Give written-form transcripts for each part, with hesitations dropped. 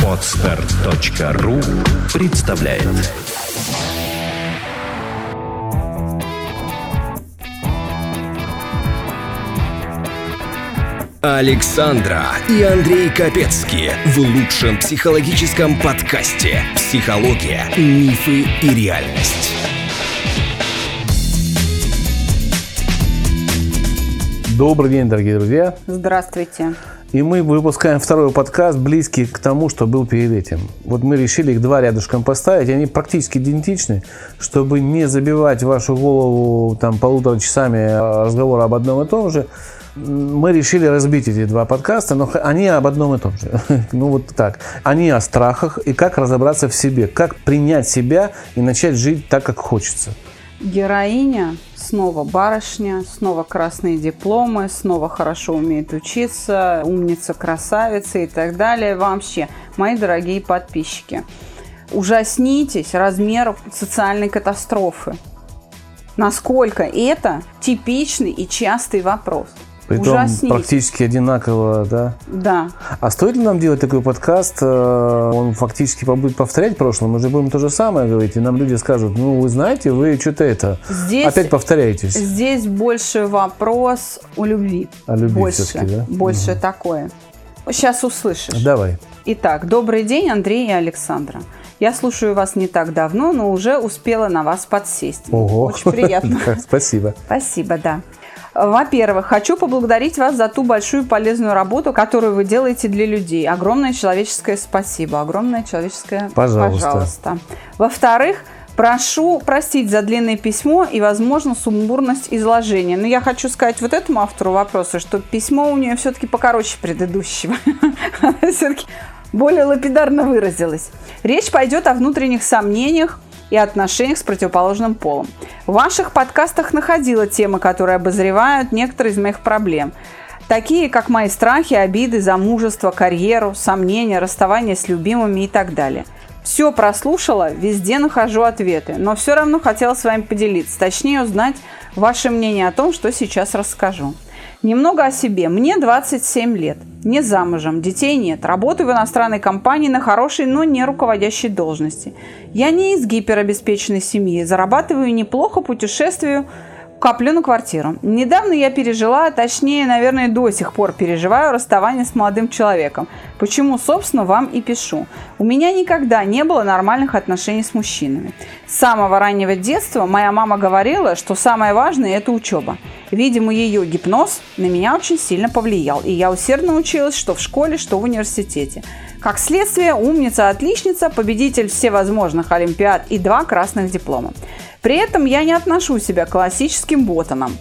Podster.ru представляет. Александра и Андрей Капецкие в лучшем психологическом подкасте «Психология, мифы и реальность». Добрый день, дорогие друзья. Здравствуйте. И мы выпускаем второй подкаст, близкий к тому, что был перед этим. Вот мы решили их два рядышком поставить, они практически идентичны, чтобы не забивать вашу голову там полутора часами разговора об одном и том же. Мы решили разбить эти два подкаста, но они об одном и том же. Ну вот так. Они о страхах и как разобраться в себе, как принять себя и начать жить так, как хочется. Героиня, снова барышня, снова красные дипломы, снова хорошо умеет учиться, умница, красавица и так далее. Вообще, мои дорогие подписчики, ужаснитесь размеров социальной катастрофы. Насколько это типичный и частый вопрос. Притом практически одинаково, да? Да. А стоит ли нам делать такой подкаст? Он фактически будет повторять прошлое. Мы же будем то же самое говорить. И нам люди скажут, ну, вы знаете, вы что-то это... Здесь, опять повторяетесь. Здесь больше вопрос о любви. О любви больше, все-таки, да? Больше такое. Сейчас услышишь. Давай. Итак, добрый день, Андрей и Александра. Я слушаю вас не так давно, но уже успела на вас подсесть. Ого. Очень приятно. Спасибо. Спасибо, да. Во-первых, хочу поблагодарить вас за ту большую полезную работу, которую вы делаете для людей. Огромное человеческое спасибо. Огромное человеческое пожалуйста. Во-вторых, прошу простить за длинное письмо и, возможно, сумбурность изложения. Но я хочу сказать вот этому автору вопроса, что письмо у нее все-таки покороче предыдущего. Она все-таки более лапидарно выразилась. Речь пойдет о внутренних сомнениях и отношениях с противоположным полом. В ваших подкастах находила темы, которые обозревают некоторые из моих проблем, такие как мои страхи, обиды, замужество, карьеру, сомнения, расставание с любимыми и так далее. Все прослушала, везде нахожу ответы, но все равно хотела с вами поделиться, точнее узнать ваше мнение о том, что сейчас расскажу. Немного о себе. Мне 27 лет, не замужем, детей нет, работаю в иностранной компании на хорошей, но не руководящей должности. Я не из гиперобеспеченной семьи, зарабатываю неплохо, путешествую, коплю на квартиру. Недавно я пережила, точнее, наверное, до сих пор переживаю расставание с молодым человеком, почему, собственно, вам и пишу. У меня никогда не было нормальных отношений с мужчинами. С самого раннего детства моя мама говорила, что самое важное – это учеба. Видимо, ее гипноз на меня очень сильно повлиял, и я усердно училась что в школе, что в университете. Как следствие, умница-отличница, победитель всевозможных олимпиад и 2 красных диплома. При этом я не отношу себя к классическим ботанам.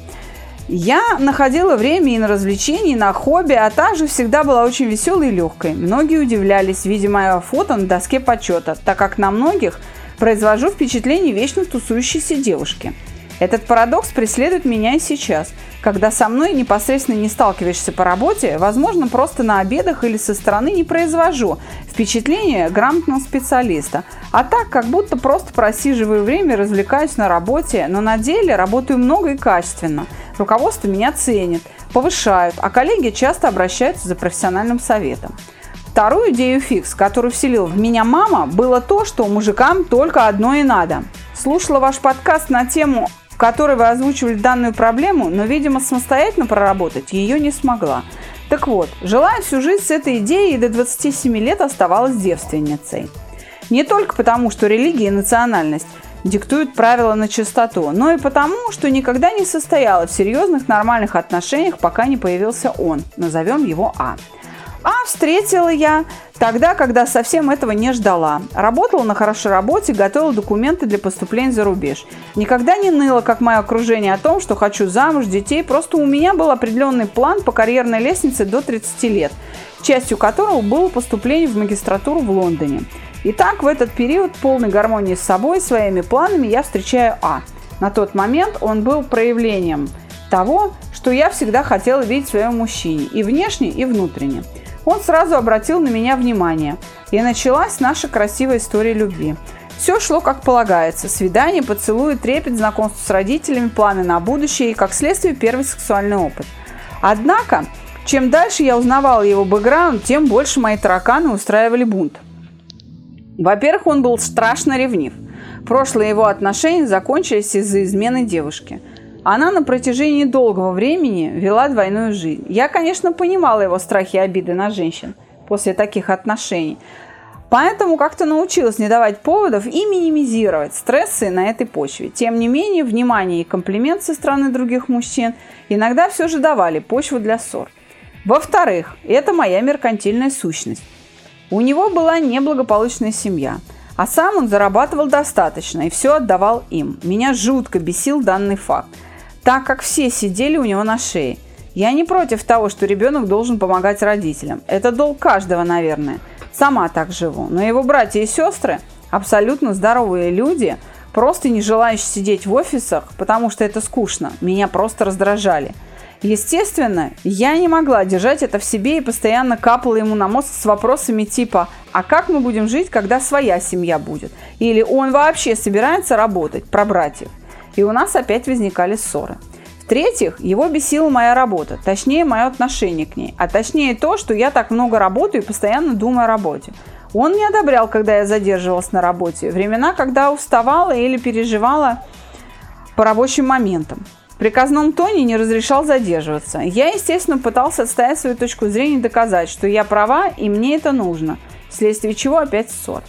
Я находила время и на развлечения, и на хобби, а также всегда была очень веселой и легкой. Многие удивлялись, видя мое фото на доске почета, так как на многих произвожу впечатление вечно тусующейся девушки. Этот парадокс преследует меня и сейчас, когда со мной непосредственно не сталкиваешься по работе, возможно, просто на обедах или со стороны не произвожу впечатление грамотного специалиста, а так, как будто просто просиживаю время, развлекаюсь на работе, но на деле работаю много и качественно, руководство меня ценит, повышают, а коллеги часто обращаются за профессиональным советом. Вторую идею фикс, которую вселила в меня мама, было то, что мужикам только одно и надо. Слушала ваш подкаст на тему, в которой вы озвучивали данную проблему, но, видимо, самостоятельно проработать ее не смогла. Так вот, жила всю жизнь с этой идеей и до 27 лет оставалась девственницей. Не только потому, что религия и национальность диктуют правила на чистоту, но и потому, что никогда не состояла в серьезных нормальных отношениях, пока не появился он, назовем его А. А встретила я тогда, когда совсем этого не ждала. Работала на хорошей работе, готовила документы для поступления за рубеж. Никогда не ныла, как мое окружение, о том, что хочу замуж, детей. Просто у меня был определенный план по карьерной лестнице до 30 лет, частью которого было поступление в магистратуру в Лондоне. Итак, в этот период полной гармонии с собой, своими планами я встречаю А. На тот момент он был проявлением того, что я всегда хотела видеть в своем мужчине, и внешне, и внутренне. Он сразу обратил на меня внимание, и началась наша красивая история любви. Все шло как полагается: свидания, поцелуи, трепет, знакомство с родителями, планы на будущее и, как следствие, первый сексуальный опыт. Однако, Чем дальше я узнавала его бэкграунд, тем больше мои тараканы устраивали бунт. Во-первых, он был страшно ревнив. Прошлые его отношения закончились из-за измены девушки. Она на протяжении долгого времени вела двойную жизнь. Я, конечно, понимала его страхи и обиды на женщин после таких отношений. Поэтому как-то научилась не давать поводов и минимизировать стрессы на этой почве. Тем не менее, внимание и комплимент со стороны других мужчин иногда все же давали почву для ссор. Во-вторых, это моя меркантильная сущность. У него была неблагополучная семья, а сам он зарабатывал достаточно и все отдавал им. Меня жутко бесил данный факт, так как все сидели у него на шее. Я не против того, что ребенок должен помогать родителям. Это долг каждого, наверное. Сама так живу. Но его братья и сестры, абсолютно здоровые люди, просто не желающие сидеть в офисах, потому что это скучно, меня просто раздражали. Естественно, я не могла держать это в себе и постоянно капала ему на мозг с вопросами типа «А как мы будем жить, когда своя семья будет?» или «Он вообще собирается работать?» про братьев. И у нас опять возникали ссоры. В-третьих, его бесила моя работа, точнее мое отношение к ней, а точнее то, что я так много работаю и постоянно думаю о работе. Он не одобрял, когда я задерживалась на работе, времена, когда уставала или переживала по рабочим моментам. В приказном тоне не разрешал задерживаться. Я, естественно, пытался отстоять свою точку зрения и доказать, что я права и мне это нужно, вследствие чего опять ссор.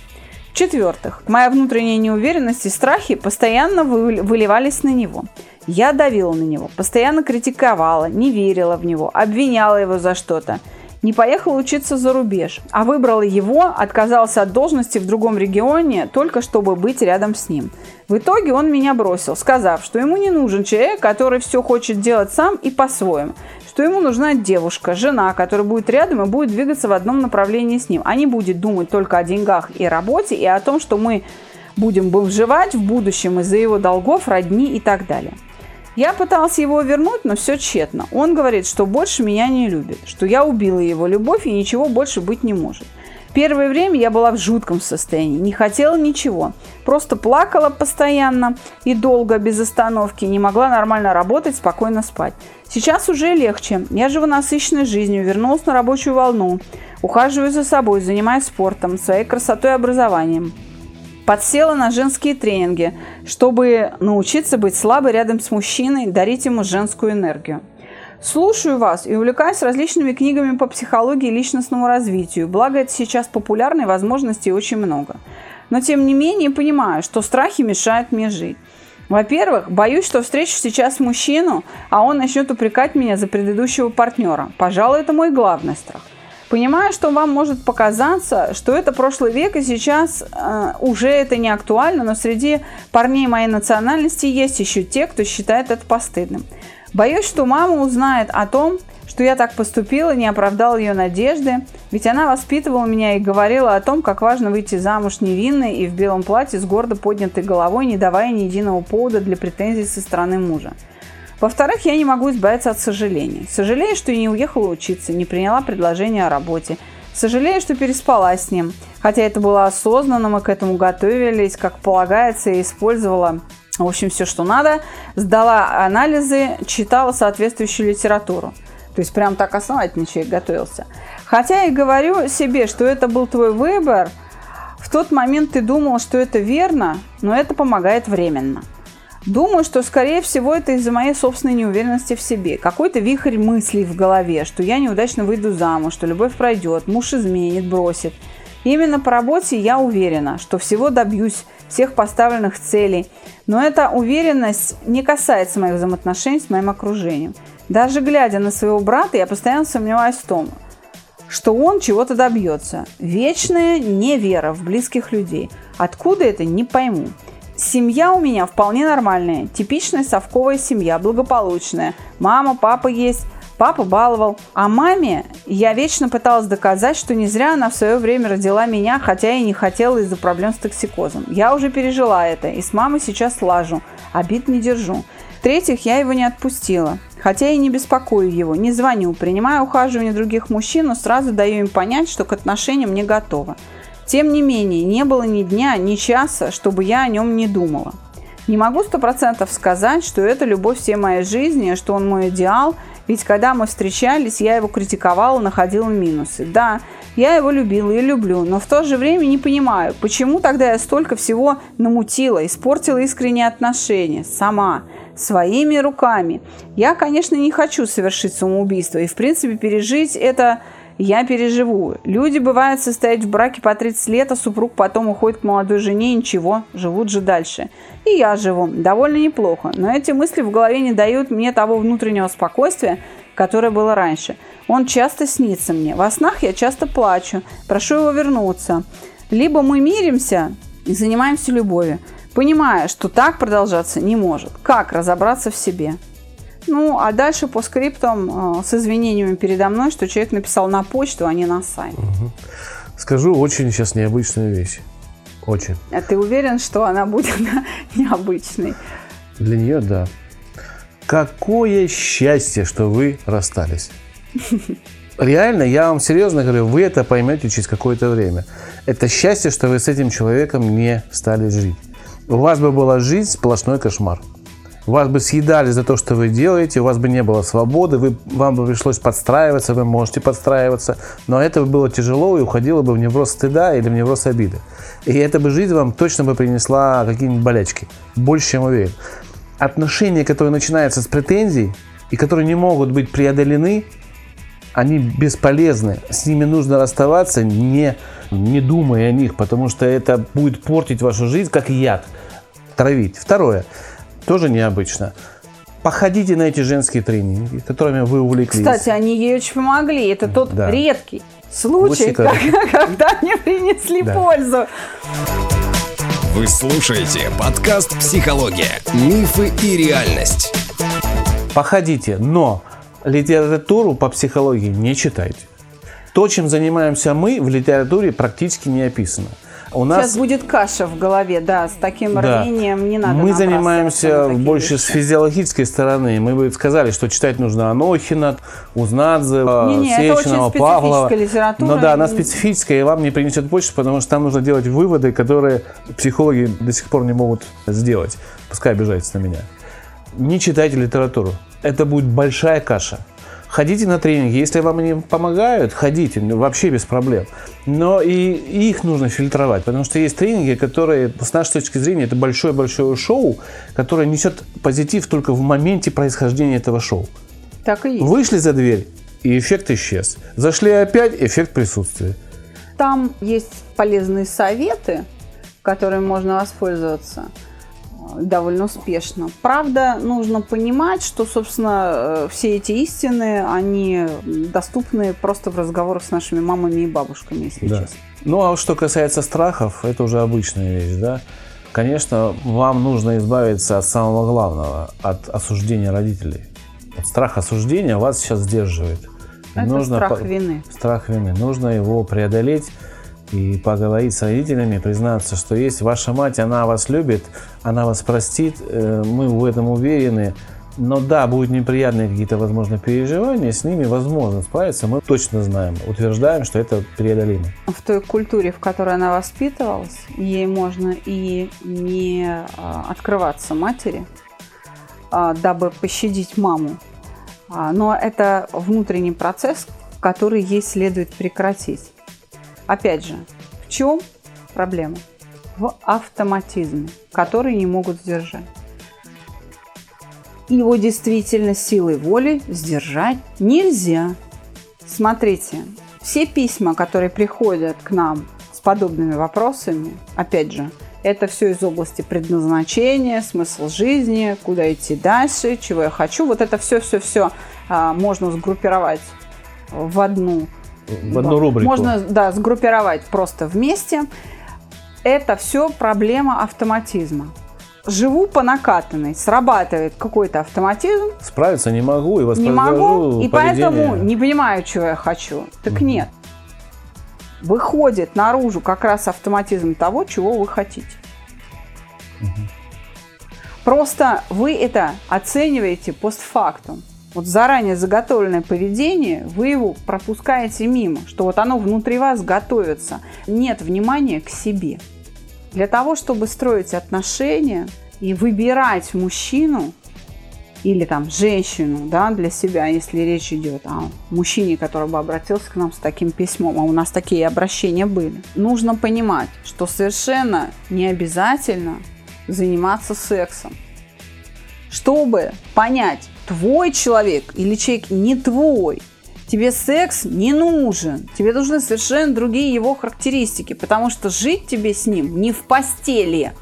В-четвертых, моя внутренняя неуверенность и страхи постоянно выливались на него. Я давила на него, постоянно критиковала, не верила в него, обвиняла его за что-то. Не поехала учиться за рубеж, а выбрала его, отказалась от должности в другом регионе, только чтобы быть рядом с ним. В итоге он меня бросил, сказав, что ему не нужен человек, который все хочет делать сам и по-своему, что ему нужна девушка, жена, которая будет рядом и будет двигаться в одном направлении с ним, а не будет думать только о деньгах и работе, и о том, что мы будем выживать в будущем из-за его долгов, родни и так далее. Я пыталась его вернуть, но все тщетно. Он говорит, что больше меня не любит, что я убила его любовь и ничего больше быть не может. Первое время я была в жутком состоянии, не хотела ничего. Просто плакала постоянно и долго, без остановки, не могла нормально работать, спокойно спать. Сейчас уже легче. Я живу насыщенной жизнью, вернулась на рабочую волну, ухаживаю за собой, занимаюсь спортом, своей красотой и образованием. Подсела на женские тренинги, чтобы научиться быть слабой рядом с мужчиной, дарить ему женскую энергию. Слушаю вас и увлекаюсь различными книгами по психологии и личностному развитию, благо это сейчас популярно и возможностей очень много. Но тем не менее понимаю, что страхи мешают мне жить. Во-первых, боюсь, что встречу сейчас мужчину, а он начнет упрекать меня за предыдущего партнера. Пожалуй, это мой главный страх. Понимаю, что вам может показаться, что это прошлый век и сейчас уже это не актуально, но среди парней моей национальности есть еще те, кто считает это постыдным. Боюсь, что мама узнает о том, что я так поступила, не оправдала ее надежды, ведь она воспитывала меня и говорила о том, как важно выйти замуж невинной и в белом платье с гордо поднятой головой, не давая ни единого повода для претензий со стороны мужа. Во-вторых, я не могу избавиться от сожалений. Сожалею, что не уехала учиться, не приняла предложение о работе. Сожалею, что переспала с ним. Хотя это было осознанно, мы к этому готовились, как полагается, и использовала, в общем, все, что надо. Сдала анализы, читала соответствующую литературу. То есть прям так основательно человек готовился. Хотя и говорю себе, что это был твой выбор. В тот момент ты думала, что это верно, но это помогает временно. Думаю, что, скорее всего, это из-за моей собственной неуверенности в себе. Какой-то вихрь мыслей в голове, что я неудачно выйду замуж, что любовь пройдет, муж изменит, бросит. Именно по работе я уверена, что всего добьюсь, всех поставленных целей. Но эта уверенность не касается моих взаимоотношений с моим окружением. Даже глядя на своего брата, я постоянно сомневаюсь в том, что он чего-то добьется. Вечная невера в близких людей. Откуда это, не пойму. Семья у меня вполне нормальная, типичная совковая семья, благополучная. Мама, папа есть, папа баловал. А маме я вечно пыталась доказать, что не зря она в свое время родила меня, хотя и не хотела из-за проблем с токсикозом. Я уже пережила это, и с мамой сейчас лажу, обид не держу. В-третьих, я его не отпустила, хотя и не беспокою его, не звоню, принимаю ухаживание других мужчин, но сразу даю им понять, что к отношениям не готова. Тем не менее, не было ни дня, ни часа, чтобы я о нем не думала. Не могу 100% сказать, что это любовь всей моей жизни, что он мой идеал Ведь когда мы встречались, я его критиковала, находила минусы. Да, я его любила и люблю, но в то же время не понимаю, почему тогда я столько всего намутила, испортила искренние отношения сама, своими руками. Я, конечно, не хочу совершить самоубийство и, в принципе, пережить это... Я переживу. Люди бывают состоять в браке по 30 лет, а супруг потом уходит к молодой жене, и ничего, живут же дальше. И я живу. Довольно неплохо. Но эти мысли в голове не дают мне того внутреннего спокойствия, которое было раньше. Он часто снится мне. Во снах я часто плачу. Прошу его вернуться. Либо мы миримся и занимаемся любовью, понимая, что так продолжаться не может. Как разобраться в себе? Ну, а дальше по скриптам с извинениями передо мной, что человек написал на почту, а не на сайт. Угу. Скажу очень сейчас необычную вещь. Очень. А ты уверен, что она будет необычной? Для нее, да. Какое счастье, что вы расстались. Реально, я вам серьезно говорю, вы это поймете через какое-то время. Это счастье, что вы с этим человеком не стали жить. У вас бы была жизнь сплошной кошмар. Вас бы съедали за то, что вы делаете, у вас бы не было свободы, вам бы пришлось подстраиваться, вы можете подстраиваться, но это было тяжело и уходило бы в невроз стыда или в невроз обиды. И эта бы жизнь вам точно бы принесла какие-нибудь болячки, больше чем уверен. Отношения, которые начинаются с претензий и которые не могут быть преодолены, они бесполезны, с ними нужно расставаться, не думая о них, потому что это будет портить вашу жизнь, как яд, травить. Второе. Тоже необычно. Походите на эти женские тренинги, которыми вы увлеклись. Кстати, они ей очень помогли. Это тот редкий случай, когда они принесли пользу. Вы слушаете подкаст «Психология. Мифы и реальность». Походите, но литературу по психологии не читайте. То, чем занимаемся мы, в литературе практически не описано. Сейчас будет каша в голове, да, с таким рвением не надо. Мы занимаемся больше вещи. С физиологической стороны. Мы бы сказали, что читать нужно Анохина, Узнадзе, Сеченова, Павлова. Это очень специфическая литература. Но да, она специфическая, и вам не принесет больше, потому что там нужно делать выводы, которые психологи до сих пор не могут сделать. Пускай обижаются на меня. Не читайте литературу. Это будет большая каша. Ходите на тренинги, если вам они помогают, ходите, вообще без проблем. Но и их нужно фильтровать, потому что есть тренинги, которые, с нашей точки зрения, это большое-большое шоу, которое несет позитив только в моменте происхождения этого шоу. Так и есть. Вышли за дверь, и эффект исчез. Зашли опять, эффект присутствия. Там есть полезные советы, которыми можно воспользоваться. Довольно успешно. Правда, нужно понимать, что, собственно, все эти истины, они доступны просто в разговорах с нашими мамами и бабушками, если честно. Ну, а что касается страхов, это уже обычная вещь, да? Конечно, вам нужно избавиться от самого главного, от осуждения родителей. Страх осуждения вас сейчас сдерживает. Это нужно страх вины. Страх вины. Нужно его преодолеть. И поговорить с родителями, признаться, что есть ваша мать, она вас любит, она вас простит, мы в этом уверены. Но да, будут неприятные какие-то, возможно, переживания, с ними возможно справиться, мы точно знаем, утверждаем, что это преодолимо. В той культуре, в которой она воспитывалась, ей можно и не открываться матери, дабы пощадить маму. Но это внутренний процесс, который ей следует прекратить. Опять же, в чем проблема? В автоматизме, который не могут сдержать. Его действительно силой воли сдержать нельзя. Смотрите, все письма, которые приходят к нам с подобными вопросами, опять же, это все из области предназначения, смысл жизни, куда идти дальше, чего я хочу. Вот это все можно сгруппировать в одну рубрику. Можно, да, сгруппировать просто вместе. Это все проблема автоматизма. Живу по накатанной, срабатывает какой-то автоматизм. Справиться не могу, и воспроизвожу поведение. И поэтому не понимаю, чего я хочу. Так нет. Выходит наружу как раз автоматизм того, чего вы хотите. Просто вы это оцениваете постфактум. Вот заранее заготовленное поведение, вы его пропускаете мимо, что вот оно внутри вас готовится. Нет внимания к себе. Для того, чтобы строить отношения и выбирать мужчину, или там женщину, да, для себя, если речь идет о мужчине, который бы обратился к нам с таким письмом, а у нас такие обращения были. Нужно понимать, что совершенно не обязательно заниматься сексом. Чтобы понять, твой человек или человек не твой, тебе секс не нужен, тебе нужны совершенно другие его характеристики, потому что жить тебе с ним не в постели.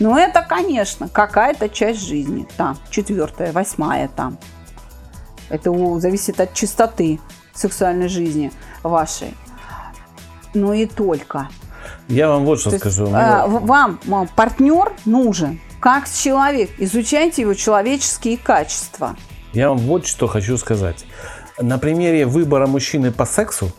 Но это, конечно, какая-то часть жизни, там, 4-я, 8-я, там. Это зависит от чистоты сексуальной жизни вашей. Но и только. Я вам вот что скажу. Вам партнер нужен как человек. Изучайте его человеческие качества. Я вам вот что хочу сказать. На примере выбора мужчины по сексу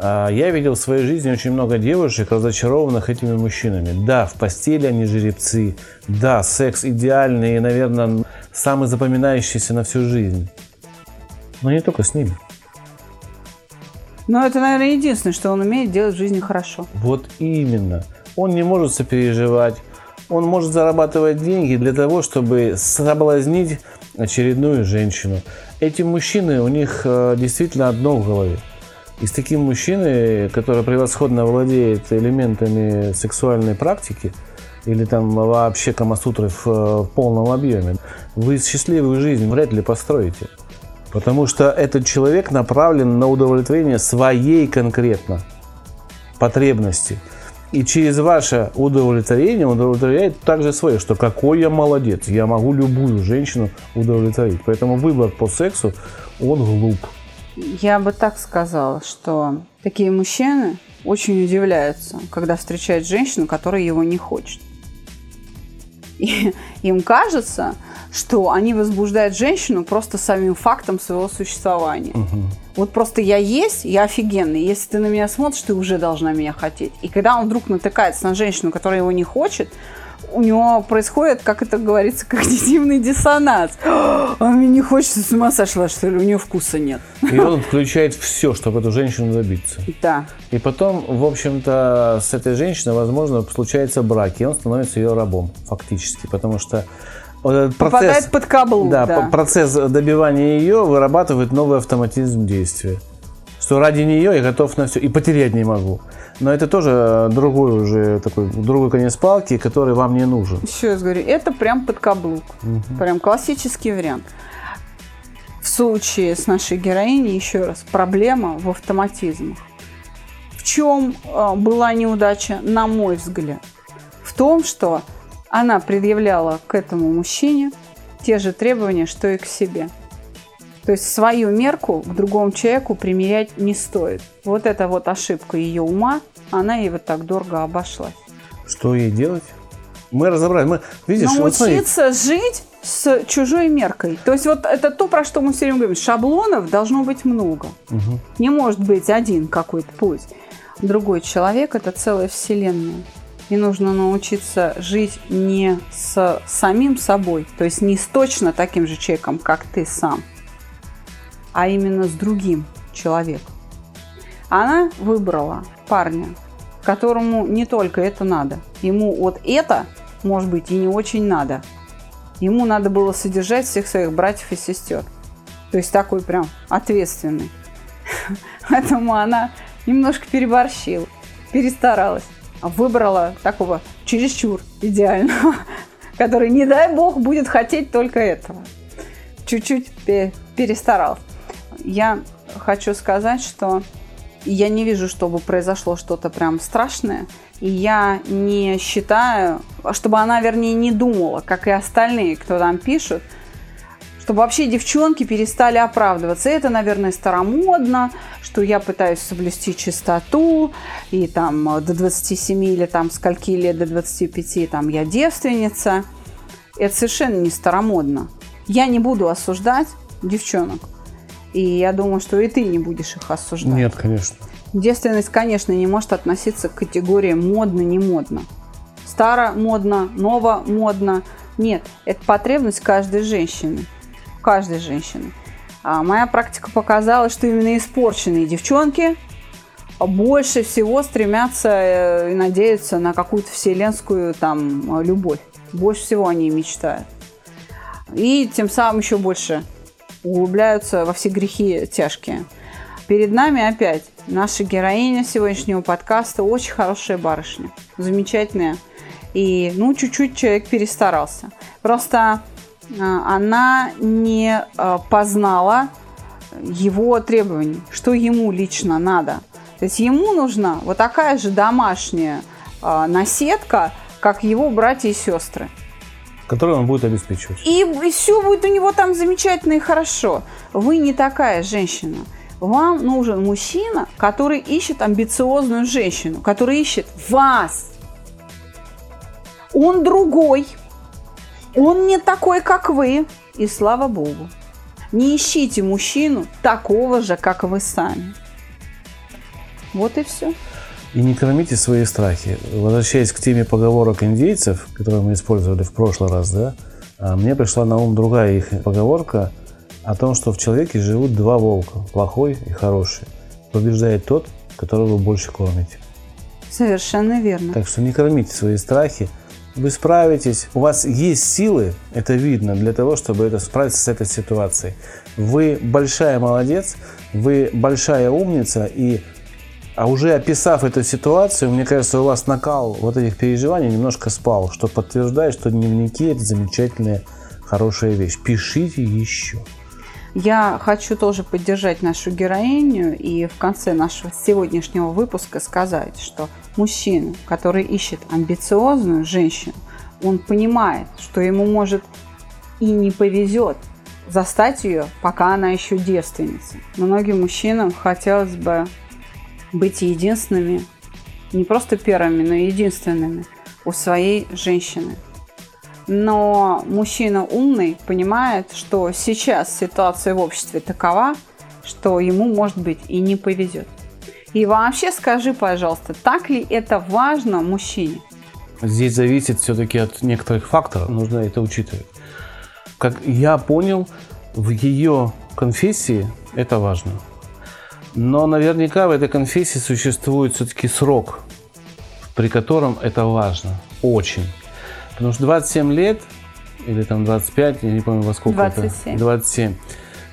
я видел в своей жизни очень много девушек, разочарованных этими мужчинами. Да, в постели они жеребцы. Да, секс идеальный и, наверное, самый запоминающийся на всю жизнь. Но не только с ними. Но это, наверное, единственное, что он умеет делать в жизни хорошо. Вот именно. Он не может сопереживать. Он может зарабатывать деньги для того, чтобы соблазнить очередную женщину. Эти мужчины, у них действительно одно в голове. И с таким мужчиной, который превосходно владеет элементами сексуальной практики, или там вообще камасутры в полном объеме, вы счастливую жизнь вряд ли построите. Потому что этот человек направлен на удовлетворение своей конкретно потребности. И через ваше удовлетворение удовлетворяет также свое, что какой я молодец, я могу любую женщину удовлетворить. Поэтому выбор по сексу, он глуп. Я бы так сказала, что такие мужчины очень удивляются, когда встречают женщину, которая его не хочет. И им кажется, что они возбуждают женщину просто самим фактом своего существования. Угу. Вот просто я есть, я офигенный. Если ты на меня смотришь, ты уже должна меня хотеть. И когда он вдруг натыкается на женщину, которая его не хочет, у него происходит, как это говорится, когнитивный диссонанс. А мне не хочется, с ума сошла, что ли, у нее вкуса нет. И он включает все, чтобы эту женщину добиться. Да. И потом, в общем-то, с этой женщиной, возможно, случается брак, и он становится ее рабом, фактически, потому что вот этот процесс, попадает под каблук. Да, да. Процесс добивания ее вырабатывает новый автоматизм действия. Что ради нее я готов на все, и потерять не могу. Но это тоже другой конец палки, который вам не нужен. Еще раз говорю, это прям под каблук. Угу. Прям классический вариант. В случае с нашей героиней, еще раз, проблема в автоматизмах. В чем была неудача, на мой взгляд? В том, что она предъявляла к этому мужчине те же требования, что и к себе. То есть свою мерку к другому человеку примерять не стоит. Вот эта вот ошибка ее ума, она ей вот так дорого обошлась. Что ей делать? Мы разобрались. Научиться жить с чужой меркой. То есть вот это то, про что мы все время говорим. Шаблонов должно быть много. Угу. Не может быть один какой-то путь. Другой человек – это целая вселенная. И нужно научиться жить не с самим собой. То есть не с точно таким же человеком, как ты сам, а именно с другим человеком. Она выбрала парня, которому не только это надо. Ему вот это, может быть, и не очень надо. Ему надо было содержать всех своих братьев и сестер. То есть такой прям ответственный. Поэтому она немножко переборщила, перестаралась. Выбрала такого чересчур идеального, который, не дай бог, будет хотеть только этого. Чуть-чуть перестаралась. Я хочу сказать, что я не вижу, чтобы произошло что-то прям страшное. И я не считаю, чтобы она, вернее, не думала, как и остальные, кто там пишут, чтобы вообще девчонки перестали оправдываться. Это, наверное, старомодно, что я пытаюсь соблюсти чистоту, и там до 27 или там скольки лет, до 25 там я девственница. Это совершенно не старомодно. Я не буду осуждать девчонок. И я думаю, что и ты не будешь их осуждать. Нет, конечно. Девственность, конечно, не может относиться к категории модно-не модно. Старо-модно, ново-модно. Нет, это потребность каждой женщины. Каждой женщины. А моя практика показала, что именно испорченные девчонки больше всего стремятся и надеются на какую-то вселенскую там любовь. Больше всего они мечтают. и тем самым еще больше углубляются во все грехи тяжкие. Перед нами опять наша героиня сегодняшнего подкаста, очень хорошая барышня, замечательная. И, чуть-чуть человек перестарался. Просто она не познала его требований, что ему лично надо. То есть ему нужна вот такая же домашняя наседка, как его братья и сестры, которую он будет обеспечивать. И все будет у него там замечательно и хорошо. Вы не такая женщина. Вам нужен мужчина, который ищет амбициозную женщину, который ищет вас. Он другой. Он не такой, как вы. И слава богу. Не ищите мужчину такого же, как вы сами. Вот и все. И не кормите свои страхи. Возвращаясь к теме поговорок индейцев, которые мы использовали в прошлый раз, да, мне пришла на ум другая их поговорка о том, что в человеке живут два волка, плохой и хороший. Побеждает тот, которого вы больше кормите. Совершенно верно. Так что не кормите свои страхи. Вы справитесь. У вас есть силы, это видно, для того, чтобы справиться с этой ситуацией. Вы большая молодец, вы большая умница, а уже описав эту ситуацию, мне кажется, у вас накал вот этих переживаний немножко спал, что подтверждает, что дневники – это замечательная, хорошая вещь. Пишите еще. Я хочу тоже поддержать нашу героиню и в конце нашего сегодняшнего выпуска сказать, что мужчина, который ищет амбициозную женщину, он понимает, что ему может и не повезет застать ее, пока она еще девственница. Многим мужчинам хотелось бы быть единственными, не просто первыми, но и единственными у своей женщины. Но мужчина умный понимает, что сейчас ситуация в обществе такова, что ему, может быть, и не повезет. И вообще скажи, пожалуйста, так ли это важно мужчине? Здесь зависит все-таки от некоторых факторов, нужно это учитывать. Как я понял, в ее конфессии это важно. Но наверняка в этой конфессии существует все-таки срок, при котором это важно. Очень. Потому что 27 лет, или там 25, я не помню, во сколько 27. Это. 27.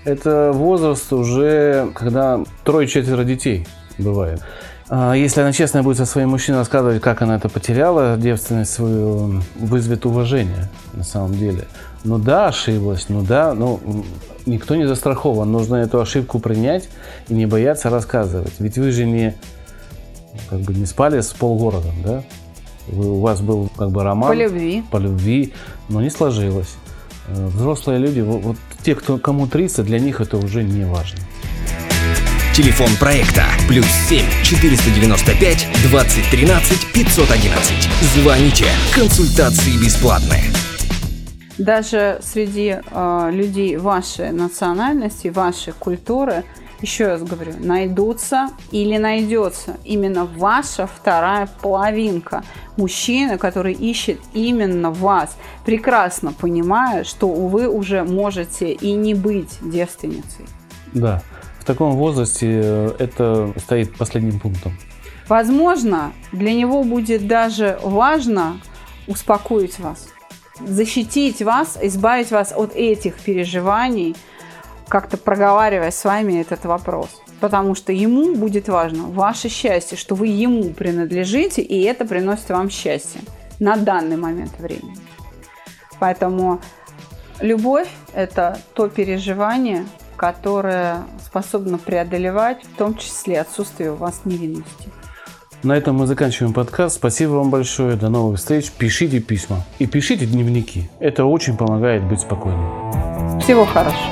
Это возраст уже, когда 3-4 детей бывает. Если она честно будет со своим мужчиной рассказывать, как она это потеряла, девственность свою, вызовет уважение на самом деле. Ну да, ошиблась, никто не застрахован. Нужно эту ошибку принять и не бояться рассказывать. Ведь вы же не спали с полгородом, да? У вас был роман по любви, но не сложилось. Взрослые люди, вот те, кому 30, для них это уже не важно. Телефон проекта +7 495 2013 511. Звоните, консультации бесплатные. Даже среди людей вашей национальности, вашей культуры, еще раз говорю, найдутся или найдется именно ваша вторая половинка. Мужчина, который ищет именно вас, прекрасно понимая, что вы уже можете и не быть девственницей. Да, в таком возрасте это стоит последним пунктом. Возможно, для него будет даже важно успокоить вас, защитить вас, избавить вас от этих переживаний, как-то проговаривая с вами этот вопрос. Потому что ему будет важно ваше счастье, что вы ему принадлежите, и это приносит вам счастье на данный момент времени. Поэтому любовь – это то переживание, которое способно преодолевать, в том числе, отсутствие у вас невинности. На этом мы заканчиваем подкаст. Спасибо вам большое. До новых встреч. Пишите письма и пишите дневники. Это очень помогает быть спокойным. Всего хорошего.